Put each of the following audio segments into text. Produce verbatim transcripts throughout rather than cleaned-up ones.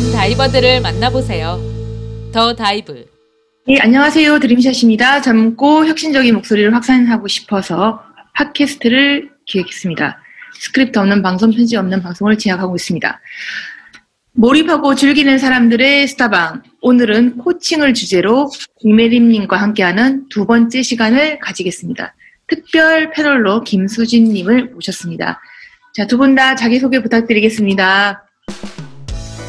드림 다이버들을 만나보세요. 더 다이브. 네, 안녕하세요. 드림샷입니다. 젊고 혁신적인 목소리를 확산하고 싶어서 팟캐스트를 기획했습니다. 스크립트 없는 방송, 편지 없는 방송을 제작하고 있습니다. 몰입하고 즐기는 사람들의 스타방. 오늘은 코칭을 주제로 김예림님과 함께하는 두 번째 시간을 가지겠습니다. 특별 패널로 김수진님을 모셨습니다. 자, 두 분 다 자기소개 부탁드리겠습니다.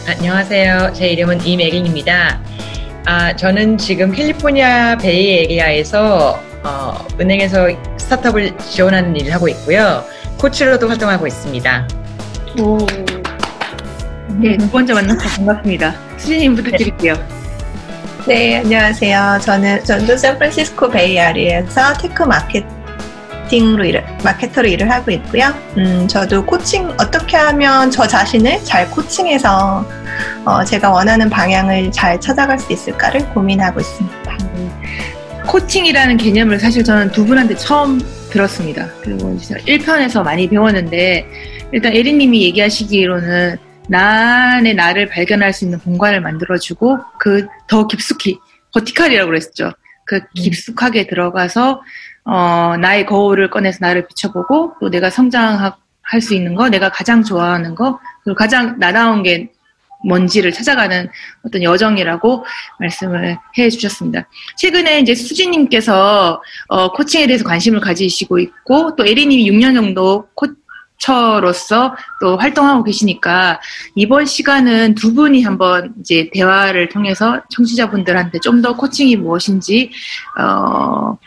안녕하세요. 제 이름은 임예린입니다. 아, 저는 지금 캘리포니아 베이 에리아에서 어, 은행에서 스타트업을 지원하는 일을 하고 있고요. 코치로도 활동하고 있습니다. 오. 네, 두 번째 만나서 반갑습니다. 수진님 부탁드릴게요. 네, 안녕하세요. 저는 전도 샌프란시스코 베이아리에서 테크 마케팅으로 일을, 마케터로 일을 하고 있고요. 음, 저도 코칭, 어떻게 하면 저 자신을 잘 코칭해서 어, 제가 원하는 방향을 잘 찾아갈 수 있을까를 고민하고 있습니다. 음, 코칭이라는 개념을 사실 저는 두 분한테 처음 들었습니다. 그리고 일 편에서 많이 배웠는데, 일단 에린님이 얘기하시기로는 나 안의 나를 발견할 수 있는 공간을 만들어주고 그 더 깊숙이, 버티칼이라고 그랬죠. 그 깊숙하게 들어가서 어, 나의 거울을 꺼내서 나를 비춰보고 또 내가 성장할 수 있는 거, 내가 가장 좋아하는 거, 그리고 가장 나다운 게 뭔지를 찾아가는 어떤 여정이라고 말씀을 해주셨습니다. 최근에 이제 수진님께서 어, 코칭에 대해서 관심을 가지시고 있고 또 에리님이 육 년 정도 코 처로서 또 활동하고 계시니까 이번 시간은 두 분이 한번 이제 대화를 통해서 청취자분들한테 좀 더 코칭이 무엇인지 어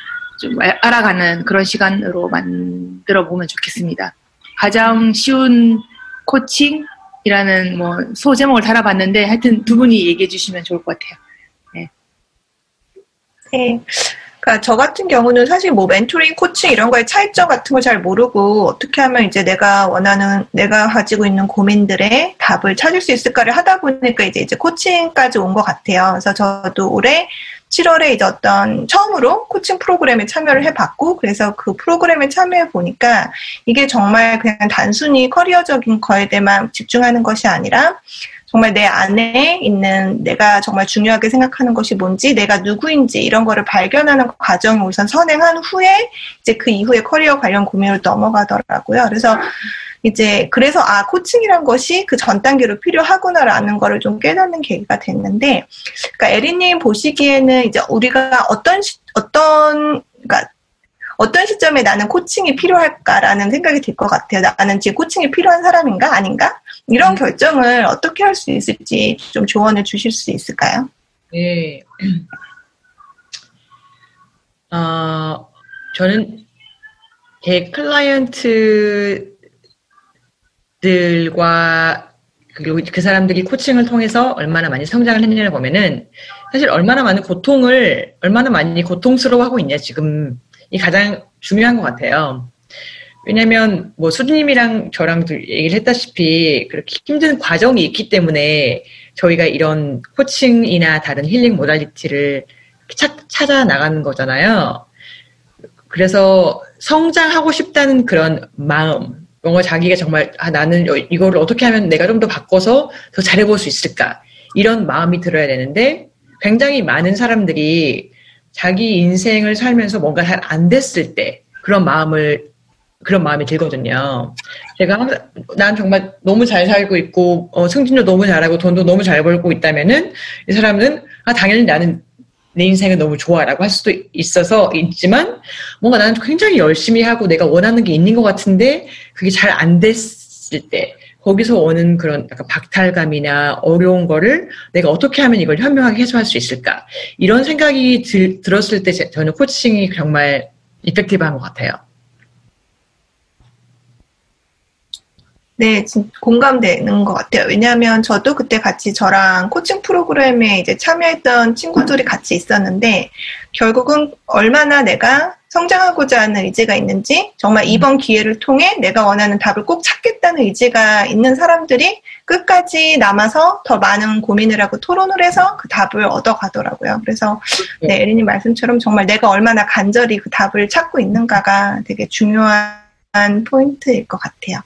좀 알아가는 그런 시간으로 만들어 보면 좋겠습니다. 가장 쉬운 코칭이라는 뭐 소 제목을 달아봤는데 하여튼 두 분이 얘기해 주시면 좋을 것 같아요. 네. 네. 그러니까 저 같은 경우는 사실 뭐 멘토링, 코칭 이런 거의 차이점 같은 걸 잘 모르고 어떻게 하면 이제 내가 원하는, 내가 가지고 있는 고민들의 답을 찾을 수 있을까를 하다 보니까 이제 이제 코칭까지 온 것 같아요. 그래서 저도 올해 칠월에 이제 어떤 처음으로 코칭 프로그램에 참여를 해봤고, 그래서 그 프로그램에 참여해보니까 이게 정말 그냥 단순히 커리어적인 거에 대해만 집중하는 것이 아니라 정말 내 안에 있는 내가 정말 중요하게 생각하는 것이 뭔지, 내가 누구인지 이런 거를 발견하는 과정을 우선 선행한 후에 이제 그 이후에 커리어 관련 고민으로 넘어가더라고요. 그래서 이제 그래서 아, 코칭이란 것이 그 전 단계로 필요하구나라는 거를 좀 깨닫는 계기가 됐는데, 그러니까 에리님 보시기에는 이제 우리가 어떤 시, 어떤 그러니까 어떤 시점에 나는 코칭이 필요할까라는 생각이 들 것 같아요. 나는 지금 코칭이 필요한 사람인가 아닌가? 이런 결정을 어떻게 할 수 있을지 좀 조언을 주실 수 있을까요? 네. 어, 저는 제 클라이언트들과 그리고 그 사람들이 코칭을 통해서 얼마나 많이 성장을 했냐를 보면은 사실 얼마나 많은 고통을, 얼마나 많이 고통스러워하고 있냐, 지금. 이 가장 중요한 것 같아요. 왜냐면, 뭐, 수진님이랑 저랑 얘기를 했다시피, 그렇게 힘든 과정이 있기 때문에, 저희가 이런 코칭이나 다른 힐링 모달리티를 찾아 나가는 거잖아요. 그래서, 성장하고 싶다는 그런 마음, 뭔가 자기가 정말, 아, 나는 이걸 어떻게 하면 내가 좀 더 바꿔서 더 잘해볼 수 있을까? 이런 마음이 들어야 되는데, 굉장히 많은 사람들이 자기 인생을 살면서 뭔가 잘 안 됐을 때, 그런 마음을 그런 마음이 들거든요. 제가 항상, 난 정말 너무 잘 살고 있고, 어, 승진도 너무 잘하고, 돈도 너무 잘 벌고 있다면은, 이 사람은, 아, 당연히 나는 내 인생은 너무 좋아라고 할 수도 있어서 있지만, 뭔가 나는 굉장히 열심히 하고 내가 원하는 게 있는 것 같은데, 그게 잘 안 됐을 때, 거기서 오는 그런 약간 박탈감이나 어려운 거를 내가 어떻게 하면 이걸 현명하게 해소할 수 있을까. 이런 생각이 들, 들었을 때 제, 저는 코칭이 정말 이펙티브한 것 같아요. 네, 공감되는 것 같아요. 왜냐하면 저도 그때 같이 저랑 코칭 프로그램에 이제 참여했던 친구들이 같이 있었는데, 결국은 얼마나 내가 성장하고자 하는 의지가 있는지, 정말 이번 기회를 통해 내가 원하는 답을 꼭 찾겠다는 의지가 있는 사람들이 끝까지 남아서 더 많은 고민을 하고 토론을 해서 그 답을 얻어가더라고요. 그래서 네, 에린님 말씀처럼 정말 내가 얼마나 간절히 그 답을 찾고 있는가가 되게 중요한 포인트일 것 같아요.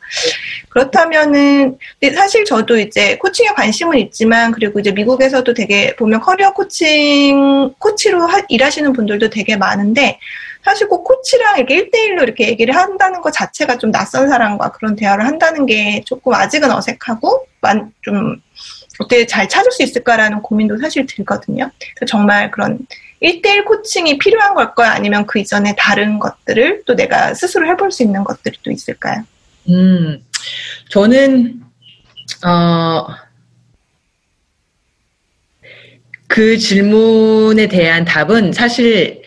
그렇다면은, 근데 사실 저도 이제 코칭에 관심은 있지만, 그리고 이제 미국에서도 되게 보면 커리어 코칭, 코치로 하, 일하시는 분들도 되게 많은데, 사실 꼭 코치랑 이렇게 일 대일로 이렇게 얘기를 한다는 것 자체가 좀 낯선 사람과 그런 대화를 한다는 게 조금 아직은 어색하고, 만, 좀, 어떻게 잘 찾을 수 있을까라는 고민도 사실 들거든요. 그래서 정말 그런 일 대일 코칭이 필요한 걸까요? 아니면 그 이전에 다른 것들을 또 내가 스스로 해볼 수 있는 것들이 또 있을까요? 음, 저는, 어, 그 질문에 대한 답은 사실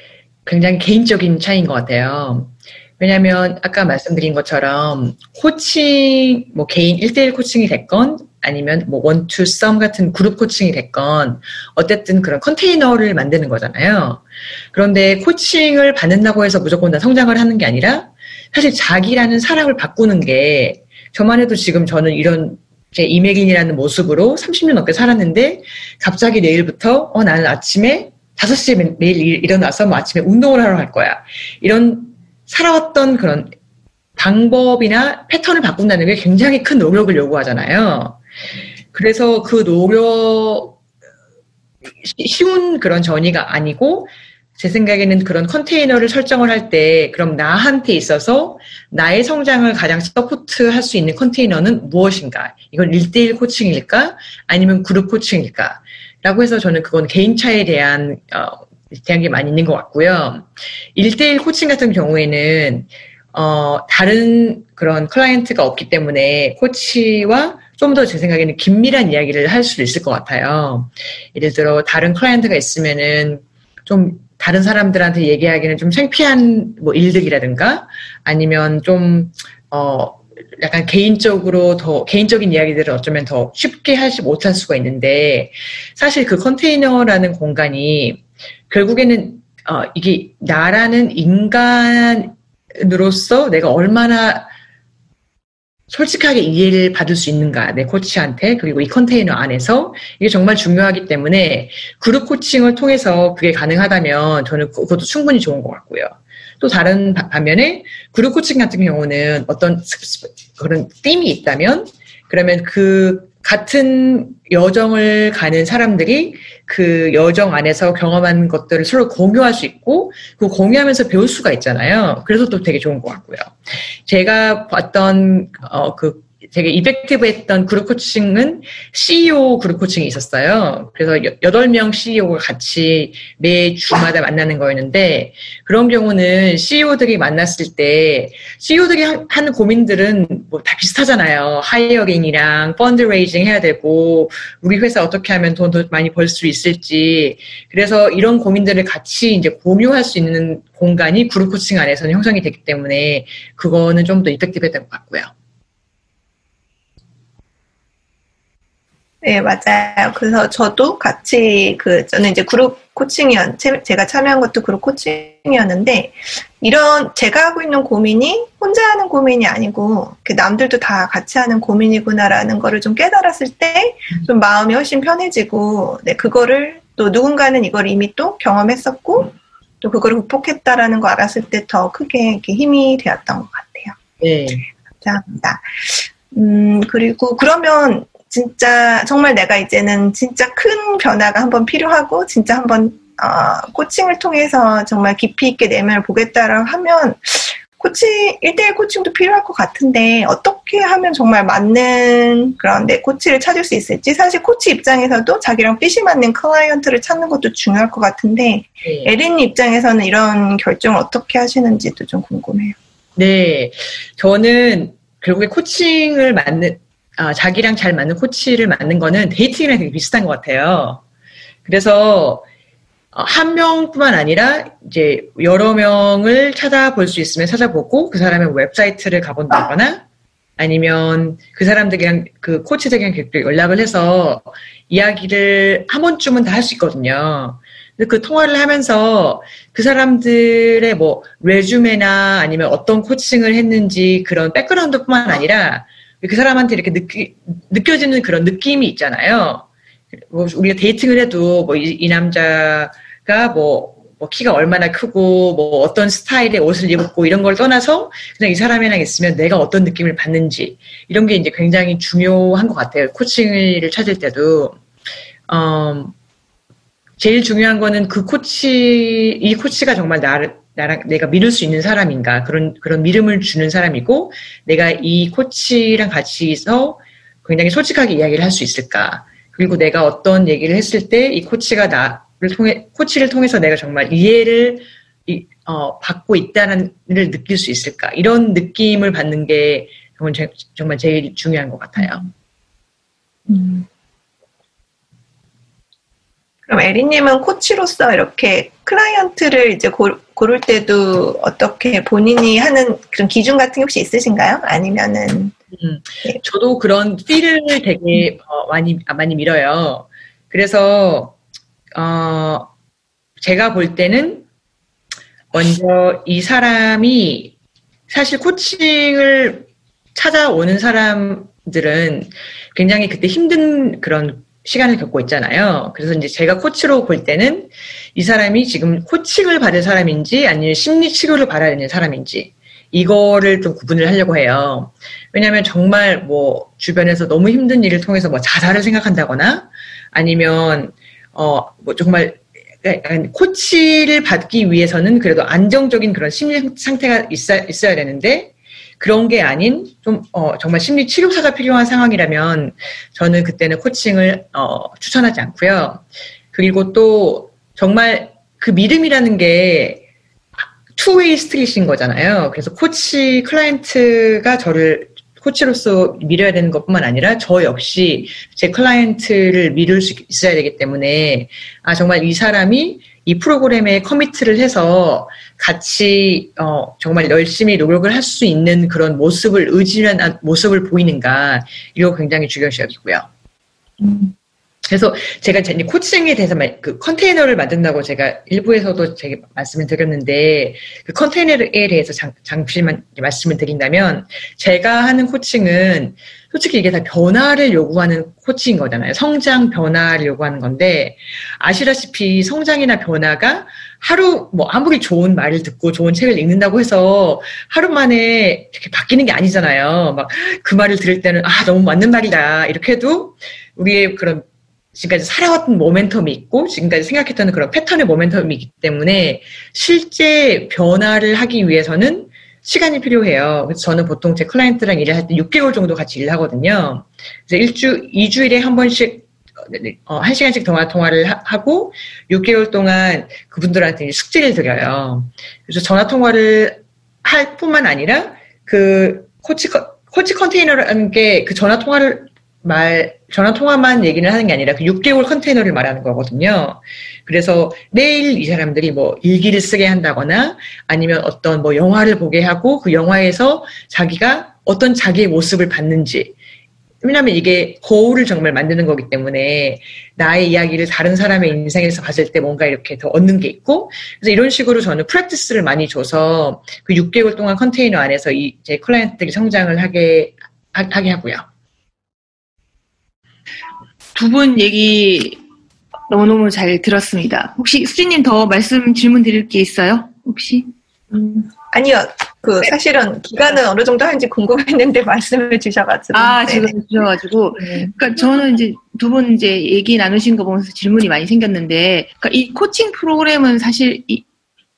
굉장히 개인적인 차이인 것 같아요. 왜냐면 아까 말씀드린 것처럼 코칭, 뭐 개인 일 대일 코칭이 됐건, 아니면 뭐 원투썸 같은 그룹 코칭이 됐건 어쨌든 그런 컨테이너를 만드는 거잖아요. 그런데 코칭을 받는다고 해서 무조건 다 성장을 하는 게 아니라 사실 자기라는 사람을 바꾸는 게, 저만 해도 지금 저는 이런 제 이맥인이라는 모습으로 삼십 년 넘게 살았는데 갑자기 내일부터 어 나는 아침에 다섯 시에 매일 일어나서 뭐 아침에 운동을 하러 갈 거야. 이런 살아왔던 그런 방법이나 패턴을 바꾼다는 게 굉장히 큰 노력을 요구하잖아요. 그래서 그 노력, 쉬운 그런 전이가 아니고, 제 생각에는 그런 컨테이너를 설정을 할 때, 그럼 나한테 있어서 나의 성장을 가장 서포트할 수 있는 컨테이너는 무엇인가? 이건 일 대일 코칭일까? 아니면 그룹 코칭일까? 라고 해서 저는 그건 개인차에 대한, 어, 대한 게 많이 있는 것 같고요. 일 대일 코칭 같은 경우에는, 어, 다른 그런 클라이언트가 없기 때문에 코치와 좀 더 제 생각에는 긴밀한 이야기를 할 수 있을 것 같아요. 예를 들어 다른 클라이언트가 있으면은 좀 다른 사람들한테 얘기하기는 좀 창피한 뭐 일들이라든가 아니면 좀 어 약간 개인적으로 더 개인적인 이야기들을 어쩌면 더 쉽게 하지 못할 수가 있는데, 사실 그 컨테이너라는 공간이 결국에는 어 이게 나라는 인간으로서 내가 얼마나 솔직하게 이해를 받을 수 있는가, 내 코치한테, 그리고 이 컨테이너 안에서 이게 정말 중요하기 때문에 그룹 코칭을 통해서 그게 가능하다면 저는 그것도 충분히 좋은 것 같고요. 또 다른 반면에 그룹 코칭 같은 경우는 어떤 그런 팀이 있다면 그러면 그 같은 여정을 가는 사람들이 그 여정 안에서 경험한 것들을 서로 공유할 수 있고 그 공유하면서 배울 수가 있잖아요. 그래서 또 되게 좋은 것 같고요. 제가 봤던 어, 그 되게 이펙티브했던 그룹 코칭은 씨이오 그룹 코칭이 있었어요. 그래서 여덟 명 씨이오가 같이 매 주마다 만나는 거였는데, 그런 경우는 씨이오들이 만났을 때 씨이오들이 하는 고민들은 뭐 다 비슷하잖아요. 하이어링이랑 펀드레이징 해야 되고 우리 회사 어떻게 하면 돈 더 많이 벌 수 있을지, 그래서 이런 고민들을 같이 이제 공유할 수 있는 공간이 그룹 코칭 안에서는 형성이 되기 때문에 그거는 좀 더 이펙티브했던 것 같고요. 네, 맞아요. 그래서 저도 같이 그 저는 이제 그룹 코칭이었, 제가 참여한 것도 그룹 코칭이었는데, 이런 제가 하고 있는 고민이 혼자 하는 고민이 아니고 남들도 다 같이 하는 고민이구나라는 거를 좀 깨달았을 때 좀 마음이 훨씬 편해지고, 네, 그거를 또 누군가는 이걸 이미 또 경험했었고 또 그걸 극복했다라는 거 알았을 때 더 크게 이렇게 힘이 되었던 것 같아요. 네, 감사합니다. 음 그리고 그러면 진짜 정말 내가 이제는 진짜 큰 변화가 한번 필요하고 진짜 한번 어, 코칭을 통해서 정말 깊이 있게 내면을 보겠다라고 하면 코치 일 대일 코칭도 필요할 것 같은데, 어떻게 하면 정말 맞는 그런 내 코치를 찾을 수 있을지, 사실 코치 입장에서도 자기랑 핏이 맞는 클라이언트를 찾는 것도 중요할 것 같은데, 네. 에린 입장에서는 이런 결정을 어떻게 하시는지도 좀 궁금해요. 네, 저는 결국에 코칭을 맞는 아, 자기랑 잘 맞는 코치를 맞는 거는 데이팅이랑 되게 비슷한 것 같아요. 그래서 한 명뿐만 아니라 이제 여러 명을 찾아볼 수 있으면 찾아보고 그 사람의 웹사이트를 가본다거나 아니면 그 사람들이랑 그 코치들이랑 연락을 해서 이야기를 한 번쯤은 다 할 수 있거든요. 근데 그 통화를 하면서 그 사람들의 뭐 레주메나 아니면 어떤 코칭을 했는지 그런 백그라운드뿐만 아니라 그 사람한테 이렇게 느끼, 느껴지는 그런 느낌이 있잖아요. 뭐 우리가 데이팅을 해도 뭐 이, 이 남자가 뭐 뭐 키가 얼마나 크고 뭐 어떤 스타일의 옷을 입었고 이런 걸 떠나서 그냥 이 사람이랑 있으면 내가 어떤 느낌을 받는지 이런 게 이제 굉장히 중요한 것 같아요. 코칭을 찾을 때도 어, 제일 중요한 거는 그 코치, 이 코치가 정말 나를 나랑 내가 믿을 수 있는 사람인가 그런 그런 믿음을 주는 사람이고 내가 이 코치랑 같이 있어 굉장히 솔직하게 이야기를 할 수 있을까 그리고 내가 어떤 얘기를 했을 때 이 코치가 나를 통해 코치를 통해서 내가 정말 이해를 이, 어, 받고 있다는 걸 느낄 수 있을까 이런 느낌을 받는 게 정말, 제, 정말 제일 중요한 것 같아요. 음. 그럼 에린님은 코치로서 이렇게 클라이언트를 이제 고르, 고를 때도 어떻게 본인이 하는 그런 기준 같은 게 혹시 있으신가요? 아니면은? 음, 저도 그런 필을 되게 어, 많이, 많이 밀어요. 그래서, 어, 제가 볼 때는 먼저 이 사람이 사실 코칭을 찾아오는 사람들은 굉장히 그때 힘든 그런 시간을 겪고 있잖아요. 그래서 이제 제가 코치로 볼 때는 이 사람이 지금 코칭을 받을 사람인지 아니면 심리 치료를 받아야 되는 사람인지 이거를 좀 구분을 하려고 해요. 왜냐하면 정말 뭐 주변에서 너무 힘든 일을 통해서 뭐 자살을 생각한다거나 아니면 어 뭐 정말 코치를 받기 위해서는 그래도 안정적인 그런 심리 상태가 있어야, 있어야 되는데 그런 게 아닌 좀 어, 정말 심리 치료사가 필요한 상황이라면 저는 그때는 코칭을 어, 추천하지 않고요. 그리고 또 정말 그 믿음이라는 게 투웨이 스트릿인 거잖아요. 그래서 코치 클라이언트가 저를 코치로서 밀어야 되는 것뿐만 아니라 저 역시 제 클라이언트를 밀을 수 있어야 되기 때문에 아 정말 이 사람이 이 프로그램에 커미트를 해서 같이 어, 정말 열심히 노력을 할 수 있는 그런 모습을 의지한 모습을 보이는가 이거 굉장히 중요시하고요. 음. 그래서 제가 제 코칭에 대해서 그 컨테이너를 만든다고 제가 일부에서도 제가 말씀을 드렸는데 그 컨테이너에 대해서 장, 잠시만 말씀을 드린다면 제가 하는 코칭은 솔직히 이게 다 변화를 요구하는 코칭인 거잖아요. 성장, 변화를 요구하는 건데 아시다시피 성장이나 변화가 하루 뭐 아무리 좋은 말을 듣고 좋은 책을 읽는다고 해서 하루 만에 이렇게 바뀌는 게 아니잖아요. 막 그 말을 들을 때는 아 너무 맞는 말이다 이렇게 해도 우리의 그런 지금까지 살아왔던 모멘텀이 있고 지금까지 생각했던 그런 패턴의 모멘텀이 있기 때문에 실제 변화를 하기 위해서는 시간이 필요해요. 그래서 저는 보통 제 클라이언트랑 일을 할 때 육 개월 정도 같이 일을 하거든요. 그래서 일주, 이 주일에 한 번씩 어, 한 시간씩 통화, 통화를 하, 하고 육 개월 동안 그분들한테 숙제를 드려요. 그래서 전화 통화를 할 뿐만 아니라 그 코치, 코치 컨테이너라는 게 그 전화 통화를 말, 전화 통화만 얘기를 하는 게 아니라 그 육 개월 컨테이너를 말하는 거거든요. 그래서 매일 이 사람들이 뭐 일기를 쓰게 한다거나 아니면 어떤 뭐 영화를 보게 하고 그 영화에서 자기가 어떤 자기의 모습을 봤는지. 왜냐면 이게 거울을 정말 만드는 거기 때문에 나의 이야기를 다른 사람의 인생에서 봤을 때 뭔가 이렇게 더 얻는 게 있고 그래서 이런 식으로 저는 프랙티스를 많이 줘서 그 육 개월 동안 컨테이너 안에서 이 제 클라이언트들이 성장을 하게, 하, 하게 하고요. 두 분 얘기 너무너무 잘 들었습니다. 혹시 수진님 더 말씀 질문 드릴 게 있어요? 혹시? 음. 아니요. 그 사실은 기간은 어느 정도 하는지 궁금했는데 말씀을 주셔가지고. 아, 제가 주셔가지고. 네. 그러니까 저는 이제 두 분 이제 얘기 나누신 거 보면서 질문이 많이 생겼는데, 그러니까 이 코칭 프로그램은 사실 이,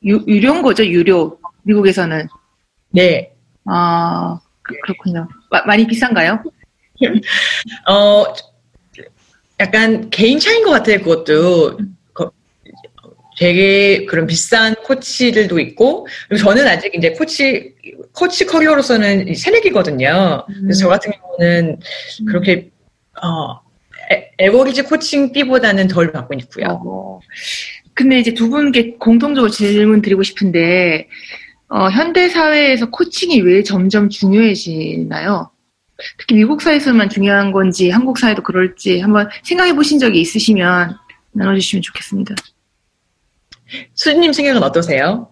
유, 유료인 거죠? 유료. 미국에서는. 네. 아, 그렇군요. 마, 많이 비싼가요? 어. 약간 개인 차이인 것 같아요. 그것도 되게 그런 비싼 코치들도 있고 그리고 저는 아직 이제 코치 코치 커리어로서는 새내기거든요. 그래서 저 같은 경우는 그렇게 어, 에버리지 코칭 비보다는 덜 받고 있고요. 어, 근데 이제 두 분께 공통적으로 질문 드리고 싶은데 어, 현대 사회에서 코칭이 왜 점점 중요해지나요? 특히 미국 사회에서만 중요한 건지 한국 사회도 그럴지 한번 생각해 보신 적이 있으시면 나눠주시면 좋겠습니다. 수진님 생각은 어떠세요?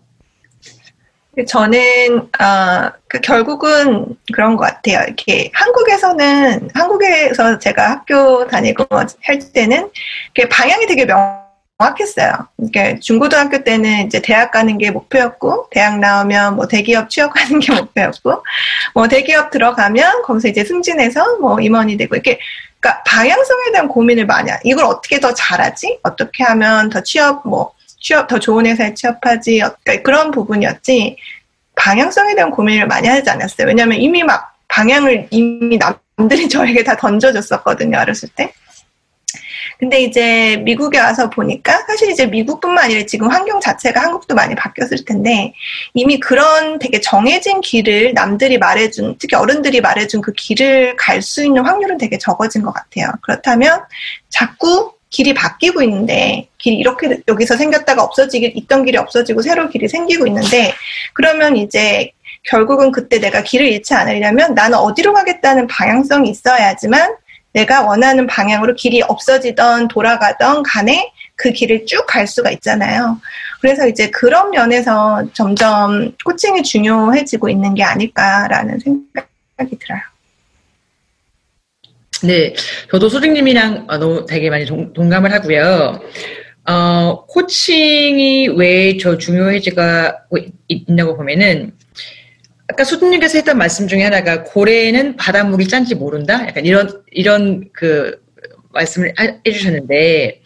저는 어, 그 결국은 그런 것 같아요. 이렇게 한국에서는 한국에서 제가 학교 다니고 할 때는 방향이 되게 명 정확했어요. 그러니까 중고등학교 때는 이제 대학 가는 게 목표였고, 대학 나오면 뭐 대기업 취업하는 게 목표였고, 뭐 대기업 들어가면 거기서 이제 승진해서 뭐 임원이 되고, 이렇게, 그러니까 방향성에 대한 고민을 많이, 이걸 어떻게 더 잘하지? 어떻게 하면 더 취업, 뭐, 취업, 더 좋은 회사에 취업하지? 그러니까 그런 부분이었지, 방향성에 대한 고민을 많이 하지 않았어요. 왜냐면 이미 막 방향을 이미 남들이 저에게 다 던져줬었거든요, 어렸을 때. 근데 이제 미국에 와서 보니까 사실 이제 미국뿐만 아니라 지금 환경 자체가 한국도 많이 바뀌었을 텐데 이미 그런 되게 정해진 길을 남들이 말해준, 특히 어른들이 말해준 그 길을 갈 수 있는 확률은 되게 적어진 것 같아요. 그렇다면 자꾸 길이 바뀌고 있는데, 길이 이렇게 여기서 생겼다가 없어지기, 있던 길이 없어지고 새로 길이 생기고 있는데, 그러면 이제 결국은 그때 내가 길을 잃지 않으려면 나는 어디로 가겠다는 방향성이 있어야지만 내가 원하는 방향으로 길이 없어지던 돌아가던 간에 그 길을 쭉 갈 수가 있잖아요. 그래서 이제 그런 면에서 점점 코칭이 중요해지고 있는 게 아닐까라는 생각이 들어요. 네, 저도 수진님이랑 너무 되게 많이 동, 동감을 하고요. 어, 코칭이 왜 저 중요해지고 있냐고 보면은 아까 수진님께서 했던 말씀 중에 하나가 고래는 바닷물이 짠지 모른다? 약간 이런, 이런 그 말씀을 하, 해주셨는데,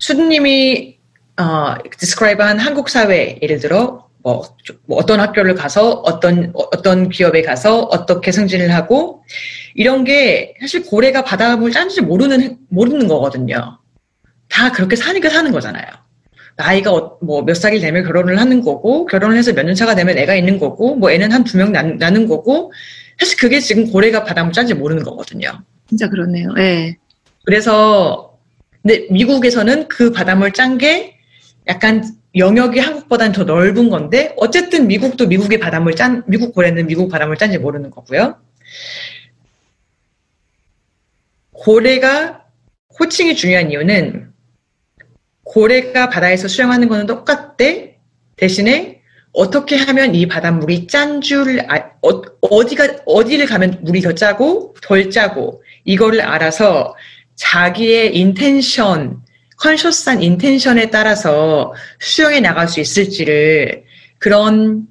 수진님이, 어, describe 한 한국 사회, 예를 들어, 뭐, 뭐, 어떤 학교를 가서, 어떤, 어떤 기업에 가서, 어떻게 승진을 하고, 이런 게 사실 고래가 바닷물 짠지 모르는, 모르는 거거든요. 다 그렇게 사니까 사는 거잖아요. 나이가 뭐 몇 살이 되면 결혼을 하는 거고, 결혼을 해서 몇 년 차가 되면 애가 있는 거고, 뭐 애는 한 두 명 나는 거고, 사실 그게 지금 고래가 바닷물 짠지 모르는 거거든요. 진짜 그렇네요. 예. 네. 그래서, 근데 미국에서는 그 바닷물 짠 게 약간 영역이 한국보다는 더 넓은 건데, 어쨌든 미국도 미국의 바닷물 짠, 미국 고래는 미국 바닷물 짠지 모르는 거고요. 고래가, 코칭이 중요한 이유는, 고래가 바다에서 수영하는 거는 똑같대. 대신에 어떻게 하면 이 바닷물이 짠 줄, 아, 어, 어디가, 어디를 가면 물이 더 짜고 덜 짜고 이거를 알아서 자기의 인텐션, 컨셔스한 인텐션에 따라서 수영해 나갈 수 있을지를 그런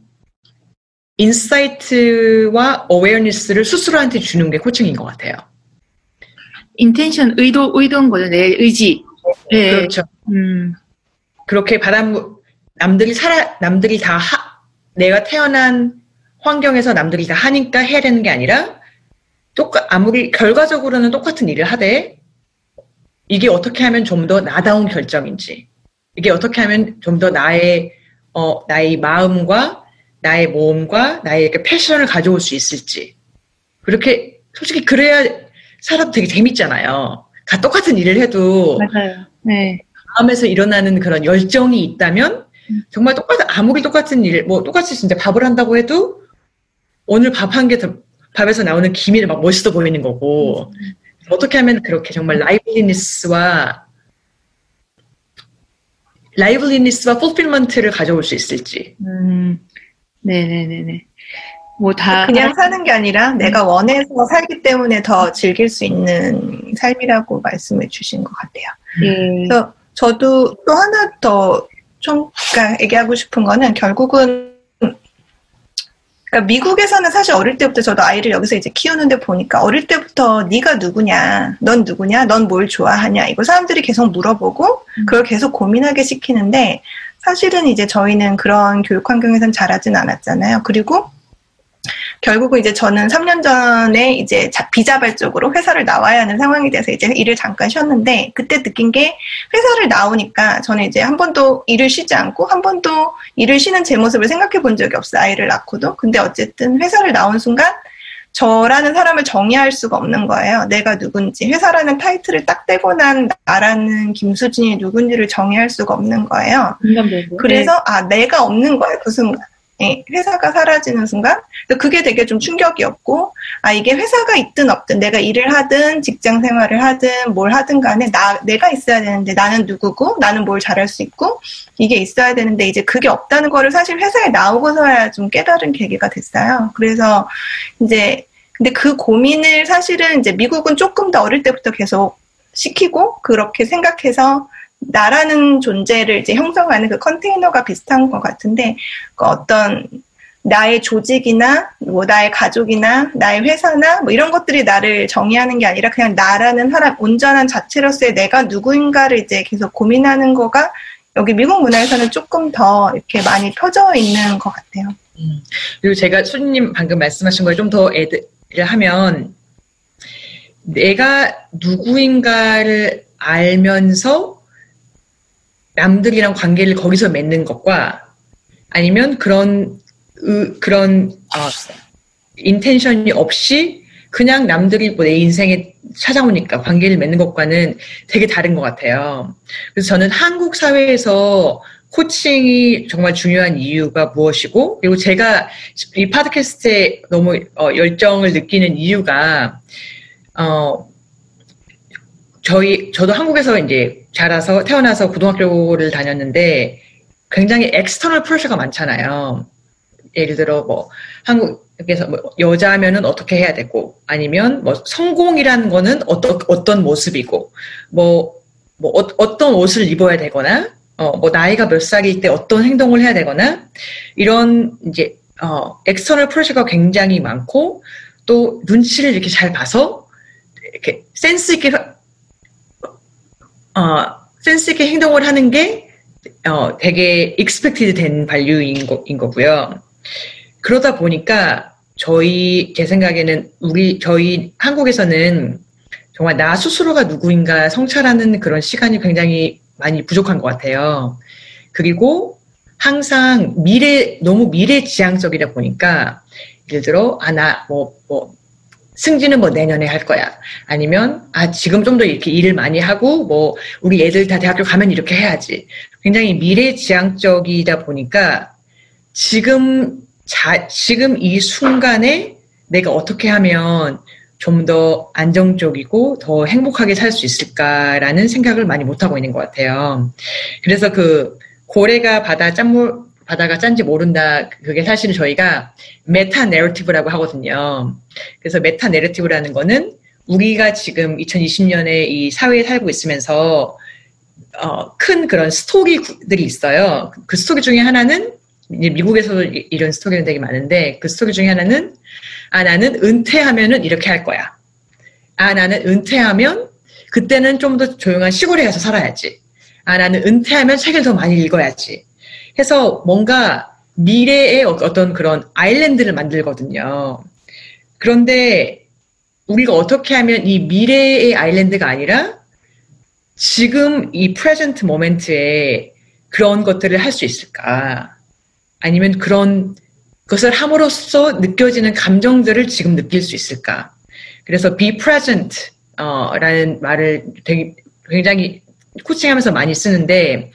인사이트와 어웨어니스를 스스로한테 주는 게 코칭인 것 같아요. 인텐션, 의도, 의도인 거죠. 내 의지. 네. 그렇죠. 음. 그렇게 바닷물, 남들이 살아, 남들이 다 하, 내가 태어난 환경에서 남들이 다 하니까 해야 되는 게 아니라, 똑같, 아무리, 결과적으로는 똑같은 일을 하되, 이게 어떻게 하면 좀 더 나다운 결정인지, 이게 어떻게 하면 좀 더 나의, 어, 나의 마음과, 나의 몸과, 나의 이렇게 패션을 가져올 수 있을지. 그렇게, 솔직히 그래야 살아도 되게 재밌잖아요. 다 똑같은 일을 해도. 맞아요. 네. 마음에서 일어나는 그런 열정이 있다면 정말 똑같은, 아무리 똑같은 일, 뭐 똑같이 진짜 밥을 한다고 해도 오늘 밥 한 개, 밥에서 나오는 김이 막 멋있어 보이는 거고, 음. 어떻게 하면 그렇게 정말 라이블리니스와 라이블리니스와 풀필먼트를 가져올 수 있을지. 음. 네네네네. 뭐 다 그냥 사는 게 아니라 내가 원해서 살기 때문에 더 즐길 수 있는 삶이라고 말씀해 주신 것 같아요. 음. 그래서 저도 또 하나 더 좀 그러니까 얘기하고 싶은 거는 결국은 그러니까 미국에서는 사실 어릴 때부터 저도 아이를 여기서 이제 키우는데 보니까 어릴 때부터 네가 누구냐, 넌 누구냐, 넌 뭘 좋아하냐 이거 사람들이 계속 물어보고 그걸 계속 고민하게 시키는데 사실은 이제 저희는 그런 교육 환경에선 자라진 않았잖아요. 그리고 결국은 이제 저는 삼 년 전에 이제 비자발적으로 회사를 나와야 하는 상황이 돼서 이제 일을 잠깐 쉬었는데 그때 느낀 게 회사를 나오니까 저는 이제 한 번도 일을 쉬지 않고 한 번도 일을 쉬는 제 모습을 생각해 본 적이 없어요. 아이를 낳고도. 근데 어쨌든 회사를 나온 순간 저라는 사람을 정의할 수가 없는 거예요. 내가 누군지, 회사라는 타이틀을 딱 떼고 난 나라는 김수진이 누군지를 정의할 수가 없는 거예요. 그래서 아, 내가 없는 거예요. 그 순간. 예, 회사가 사라지는 순간 그게 되게 좀 충격이었고 아 이게 회사가 있든 없든 내가 일을 하든 직장 생활을 하든 뭘 하든 간에 나 내가 있어야 되는데 나는 누구고 나는 뭘 잘할 수 있고 이게 있어야 되는데 이제 그게 없다는 거를 사실 회사에 나오고서야 좀 깨달은 계기가 됐어요. 그래서 이제 근데 그 고민을 사실은 이제 미국은 조금 더 어릴 때부터 계속 시키고 그렇게 생각해서 나라는 존재를 이제 형성하는 그 컨테이너가 비슷한 것 같은데, 그 어떤 나의 조직이나 뭐 나의 가족이나 나의 회사나 뭐 이런 것들이 나를 정의하는 게 아니라 그냥 나라는 사람 온전한 자체로서의 내가 누구인가를 이제 계속 고민하는 거가 여기 미국 문화에서는 조금 더 이렇게 많이 펴져 있는 것 같아요. 음. 그리고 제가 수진님 방금 말씀하신 거에 좀 더 애드를 하면, 내가 누구인가를 알면서 남들이랑 관계를 거기서 맺는 것과, 아니면 그런 으, 그런 아, 인텐션이 없이 그냥 남들이 뭐 내 인생에 찾아오니까 관계를 맺는 것과는 되게 다른 것 같아요. 그래서 저는 한국 사회에서 코칭이 정말 중요한 이유가 무엇이고, 그리고 제가 이 팟캐스트에 너무 어, 열정을 느끼는 이유가, 어, 저희, 저도 한국에서 이제 자라서 태어나서 고등학교를 다녔는데 굉장히 엑스터널 프레셔가 많잖아요. 예를 들어 뭐 한국에서 뭐 여자면은 어떻게 해야 되고, 아니면 뭐 성공이라는 거는 어떤 어떤 모습이고, 뭐 뭐 어, 어떤 옷을 입어야 되거나, 어 뭐 나이가 몇 살일 때 어떤 행동을 해야 되거나, 이런 이제 어 엑스터널 프레셔가 굉장히 많고, 또 눈치를 이렇게 잘 봐서 이렇게 센스 있게 어 센스 있게 행동을 하는 게 어 되게 익스펙티드 된 밸류인 거인 거고요. 그러다 보니까 저희, 제 생각에는 우리, 저희 한국에서는 정말 나 스스로가 누구인가 성찰하는 그런 시간이 굉장히 많이 부족한 것 같아요. 그리고 항상 미래, 너무 미래지향적이다 보니까, 예를 들어, 아, 나 뭐, 뭐, 승진은 뭐 내년에 할 거야. 아니면, 아, 지금 좀 더 이렇게 일을 많이 하고, 뭐, 우리 애들 다 대학교 가면 이렇게 해야지. 굉장히 미래지향적이다 보니까, 지금 자, 지금 이 순간에 내가 어떻게 하면 좀 더 안정적이고 더 행복하게 살 수 있을까라는 생각을 많이 못하고 있는 것 같아요. 그래서 그 고래가 바다 짠물, 바다가 짠지 모른다. 그게 사실 저희가 메타 내러티브라고 하거든요. 그래서 메타 내러티브라는 거는 우리가 지금 이천이십 년에 이 사회에 살고 있으면서 어, 큰 그런 스토리들이 있어요. 그 스토리 중에 하나는, 이제 미국에서도 이런 스토리는 되게 많은데, 그 스토리 중에 하나는, 아, 나는 은퇴하면은 이렇게 할 거야. 아, 나는 은퇴하면 그때는 좀 더 조용한 시골에 가서 살아야지. 아, 나는 은퇴하면 책을 더 많이 읽어야지. 해서 뭔가 미래의 어떤 그런 아일랜드를 만들거든요. 그런데 우리가 어떻게 하면 이 미래의 아일랜드가 아니라 지금 이 프레젠트 모멘트에 그런 것들을 할 수 있을까? 아니면 그런 것을 함으로써 느껴지는 감정들을 지금 느낄 수 있을까? 그래서 be present 어, 라는 말을 되게, 굉장히 코칭하면서 많이 쓰는데,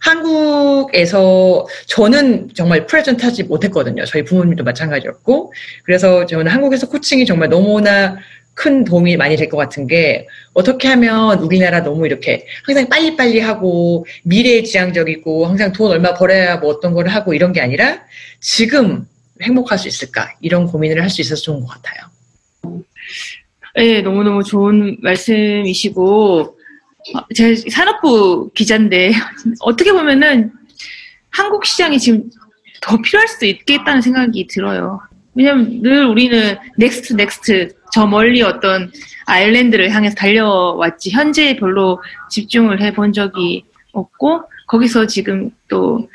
한국에서 저는 정말 present 하지 못했거든요. 저희 부모님도 마찬가지였고. 그래서 저는 한국에서 코칭이 정말 너무나 큰 도움이 많이 될 것 같은 게, 어떻게 하면 우리나라 너무 이렇게 항상 빨리빨리 하고 미래지향적이고 항상 돈 얼마 벌어야 뭐 어떤 걸 하고 이런 게 아니라 지금 행복할 수 있을까, 이런 고민을 할 수 있어서 좋은 것 같아요. 네, 너무너무 좋은 말씀이시고, 제가 산업부 기자인데 어떻게 보면은 한국 시장이 지금 더 필요할 수도 있겠다는 생각이 들어요. 왜냐면 늘 우리는 넥스트 넥스트 저 멀리 어떤 아일랜드를 향해서 달려왔지, 현재에 별로 집중을 해본 적이 없고, 거기서 지금 또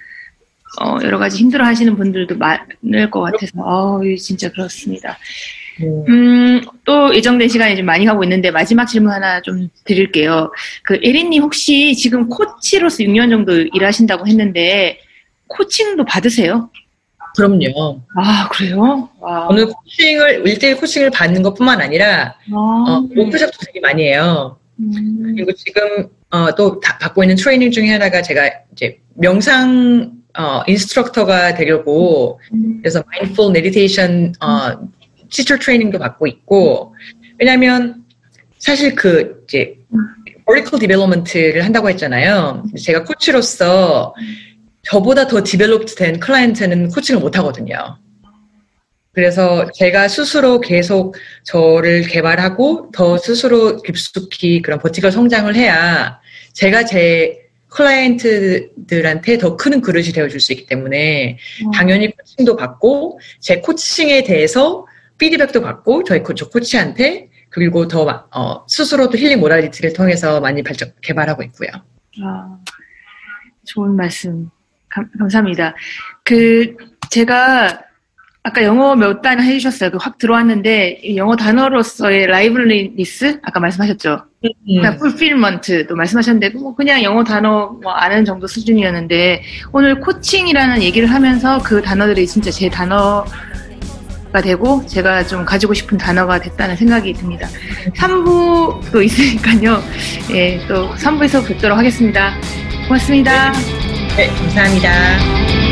어, 여러 가지 힘들어하시는 분들도 많을 것 같아서 어, 진짜 그렇습니다. 음, 또 예정된 시간이 좀 많이 가고 있는데 마지막 질문 하나 좀 드릴게요. 그 에린님, 혹시 지금 코치로서 육 년 정도 일하신다고 했는데 코칭도 받으세요? 그럼요. 아, 그래요? 와. 저는 코칭을, 일대일 코칭을 받는 것 뿐만 아니라, 아, 어, 워크숍도 되게 많이 해요. 음. 그리고 지금, 어, 또 다 받고 있는 트레이닝 중에 하나가, 제가 이제 명상, 어, 인스트럭터가 되려고, 음. 그래서 mindful meditation, 어, 음. teacher 트레이닝도 받고 있고, 왜냐면, 사실 그, 이제, vertical development를 한다고 했잖아요. 제가 코치로서, 저보다 더 디벨롭트 된 클라이언트는 코칭을 못 하거든요. 그래서 제가 스스로 계속 저를 개발하고 더 스스로 깊숙이 그런 버티컬 성장을 해야 제가 제 클라이언트들한테 더 큰 그릇이 되어줄 수 있기 때문에 음. 당연히 코칭도 받고 제 코칭에 대해서 피드백도 받고 저희 코, 저 코치한테 그리고 더 어, 스스로도 힐링 모라리티를 통해서 많이 발전, 개발하고 있고요. 아, 좋은 말씀 감, 감사합니다. 그 제가 아까 영어 몇 단 해주셨어요. 그 확 들어왔는데 영어 단어로서의 라이블리니스 아까 말씀하셨죠. 그러니까 풀필먼트도 말씀하셨는데 뭐 그냥 영어 단어 뭐 아는 정도 수준이었는데 오늘 코칭이라는 얘기를 하면서 그 단어들이 진짜 제 단어가 되고 제가 좀 가지고 싶은 단어가 됐다는 생각이 듭니다. 삼 부도 있으니까요. 예, 또 삼 부에서 뵙도록 하겠습니다. 고맙습니다. 네, 네 감사합니다.